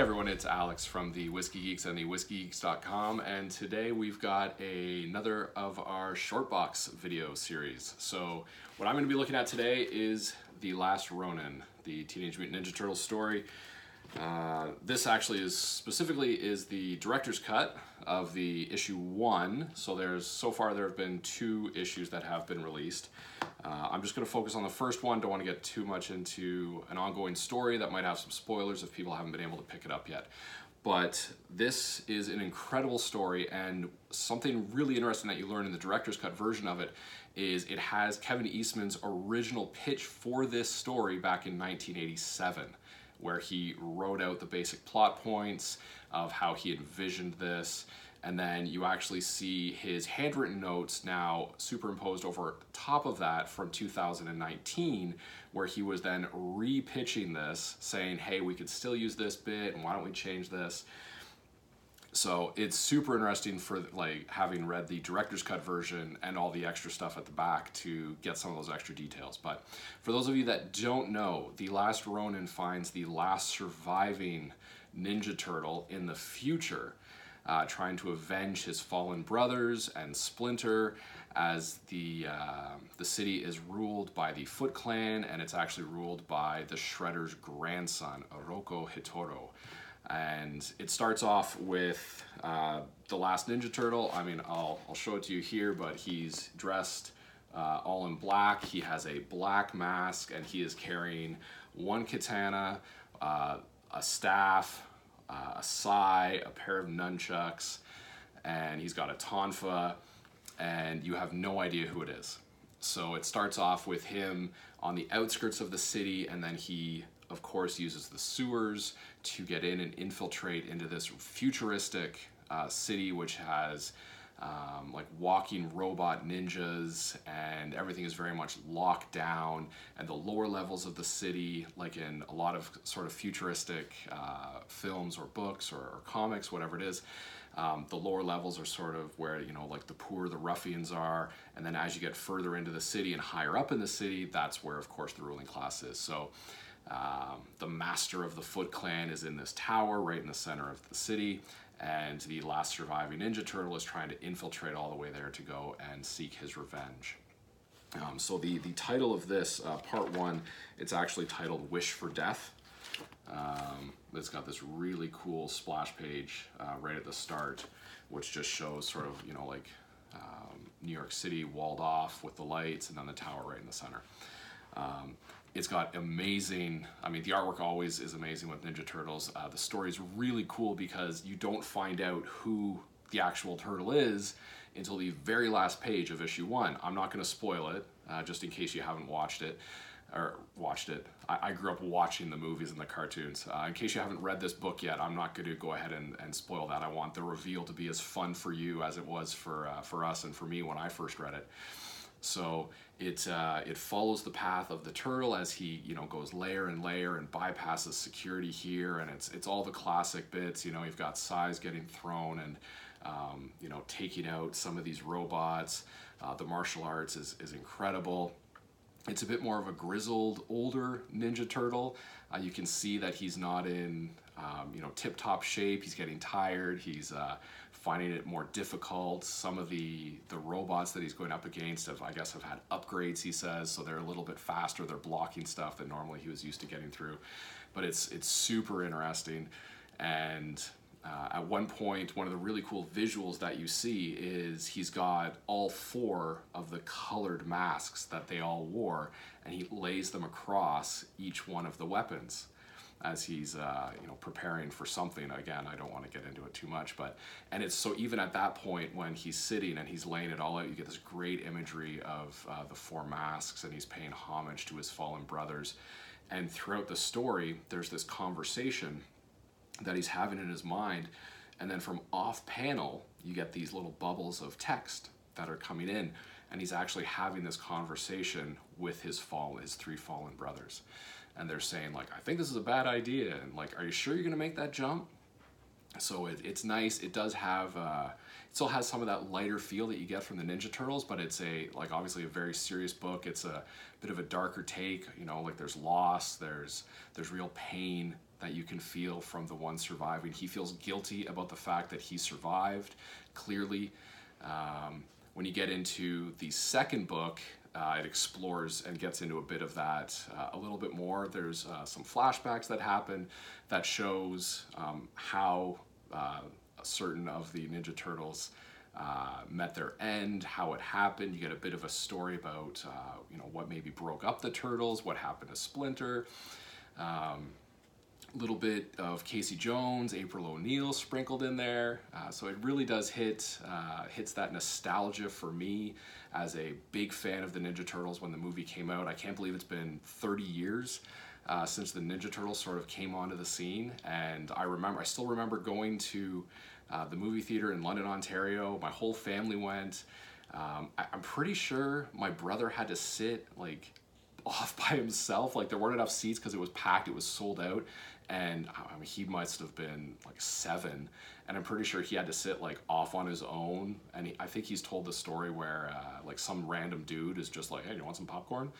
Hey everyone, it's Alex from The Whiskey Geeks and the WhiskeyGeeks.com, and today we've got another of our short box video series. So what I'm going to be looking at today is The Last Ronin, the Teenage Mutant Ninja Turtles story. This actually is the director's cut of the issue 1. So so far there have been 2 issues that have been released. I'm just going to focus on the first one. Don't want to get too much into an ongoing story that might have some spoilers if people haven't been able to pick it up yet. But this is an incredible story, and something really interesting that you learn in the director's cut version of it is it has Kevin Eastman's original pitch for this story back in 1987. Where he wrote out the basic plot points of how he envisioned this. And then you actually see his handwritten notes now superimposed over top of that from 2019, where he was then re-pitching this, saying, hey, we could still use this bit, and why don't we change this? So it's super interesting for having read the director's cut version and all the extra stuff at the back to get some of those extra details. But for those of you that don't know, The Last Ronin finds the last surviving Ninja Turtle in the future, trying to avenge his fallen brothers and Splinter, as the city is ruled by the Foot Clan, and it's actually ruled by the Shredder's grandson, Oroku Hitoro. And it starts off with the last Ninja Turtle. I mean, I'll show it to you here, but he's dressed all in black. He has a black mask, and he is carrying one katana, a staff, a sai, a pair of nunchucks, and he's got a tonfa, and you have no idea who it is. So it starts off with him on the outskirts of the city, and then he of course uses the sewers to get in and infiltrate into this futuristic city, which has walking robot ninjas, and everything is very much locked down, and the lower levels of the city, like in a lot of sort of futuristic films or books or comics, whatever it is, the lower levels are sort of where, you know, like the poor, the ruffians are, and then as you get further into the city and higher up in the city, that's where of course the ruling class is. So the master of the Foot Clan is in this tower right in the center of the city, and the last surviving Ninja Turtle is trying to infiltrate all the way there to go and seek his revenge. So the title of this, part 1, it's actually titled Wish for Death. It's got this really cool splash page right at the start, which just shows sort of, you know, like New York City walled off with the lights, and then the tower right in the center. It's got amazing, I mean, the artwork always is amazing with Ninja Turtles. The story's really cool because you don't find out who the actual turtle is until the very last page of issue 1. I'm not going to spoil it, just in case you haven't watched it. I grew up watching the movies and the cartoons. In case you haven't read this book yet, I'm not going to go ahead and spoil that. I want the reveal to be as fun for you as it was for us and for me when I first read it. So it follows the path of the turtle as he, you know, goes layer and layer and bypasses security here, and it's all the classic bits. You know, you've got Sai's getting thrown and you know, taking out some of these robots. The martial arts is incredible. It's a bit more of a grizzled, older Ninja Turtle. You can see that he's not in you know, tip-top shape. He's getting tired. He's finding it more difficult. Some of the robots that he's going up against have had upgrades, he says, so they're a little bit faster. They're blocking stuff that normally he was used to getting through. But it's super interesting. And at one point, one of the really cool visuals that you see is he's got all 4 of the colored masks that they all wore, and he lays them across each one of the weapons as he's you know, preparing for something. Again, I don't want to get into it too much, and it's so, even at that point when he's sitting and he's laying it all out, you get this great imagery of the 4 masks, and he's paying homage to his fallen brothers. And throughout the story, there's this conversation that he's having in his mind, and then from off panel you get these little bubbles of text that are coming in, and he's actually having this conversation with his 3 fallen brothers, and they're saying, like, I think this is a bad idea, and like, are you sure you're gonna make that jump? So it's nice. It does have it still has some of that lighter feel that you get from the Ninja Turtles, but it's obviously a very serious book. It's a bit of a darker take, you know, like there's loss, there's real pain, that you can feel from the one surviving. He feels guilty about the fact that he survived, clearly. When you get into the second book, it explores and gets into a bit of that a little bit more. There's some flashbacks that happen that shows how certain of the Ninja Turtles met their end, how it happened. You get a bit of a story about what maybe broke up the Turtles, what happened to Splinter. Little bit of Casey Jones, April O'Neil sprinkled in there, so it really does hits that nostalgia for me as a big fan of the Ninja Turtles when the movie came out. I can't believe it's been 30 years since the Ninja Turtles sort of came onto the scene, and I still remember going to the movie theater in London, Ontario. My whole family went. I'm pretty sure my brother had to sit like off by himself. Like there weren't enough seats because it was packed. It was sold out. And I mean, he must have been like 7, and I'm pretty sure he had to sit like off on his own. And I think he's told the story where like some random dude is just like, "Hey, you want some popcorn?"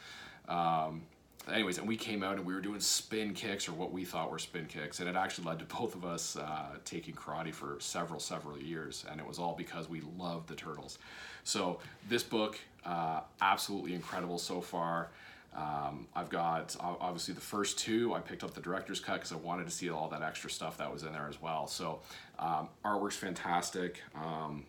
Anyways, and we came out and we were doing spin kicks, or what we thought were spin kicks, and it actually led to both of us taking karate for several years, and it was all because we loved the Turtles. So this book, absolutely incredible so far. I've got obviously the first 2. I picked up the director's cut because I wanted to see all that extra stuff that was in there as well. So artwork's fantastic.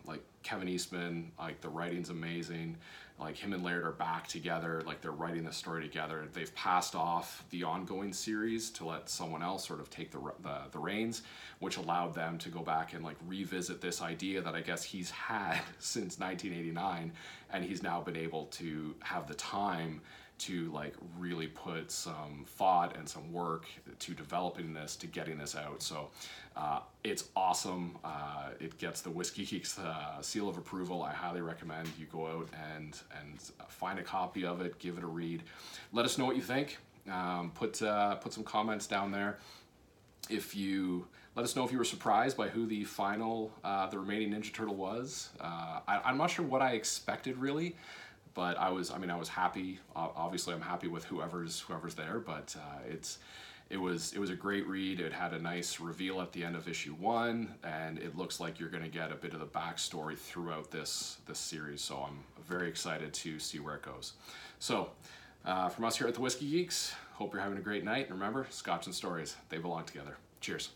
Like Kevin Eastman, like the writing's amazing. Like him and Laird are back together. Like they're writing the story together. They've passed off the ongoing series to let someone else sort of take the reins, which allowed them to go back and like revisit this idea that I guess he's had since 1989, and he's now been able to have the time to like really put some thought and some work to developing this, to getting this out. So it's awesome. It gets the Whiskey Geeks seal of approval. I highly recommend you go out and find a copy of it, give it a read. Let us know what you think. Put some comments down there. Let us know if you were surprised by who the final, the remaining Ninja Turtle was. I'm not sure what I expected really. But I was happy. Obviously, I'm happy with whoever's there. But it was a great read. It had a nice reveal at the end of issue 1, and it looks like you're going to get a bit of the backstory throughout this series. So I'm very excited to see where it goes. So from us here at the Whiskey Geeks, hope you're having a great night. And remember, Scotch and stories, they belong together. Cheers.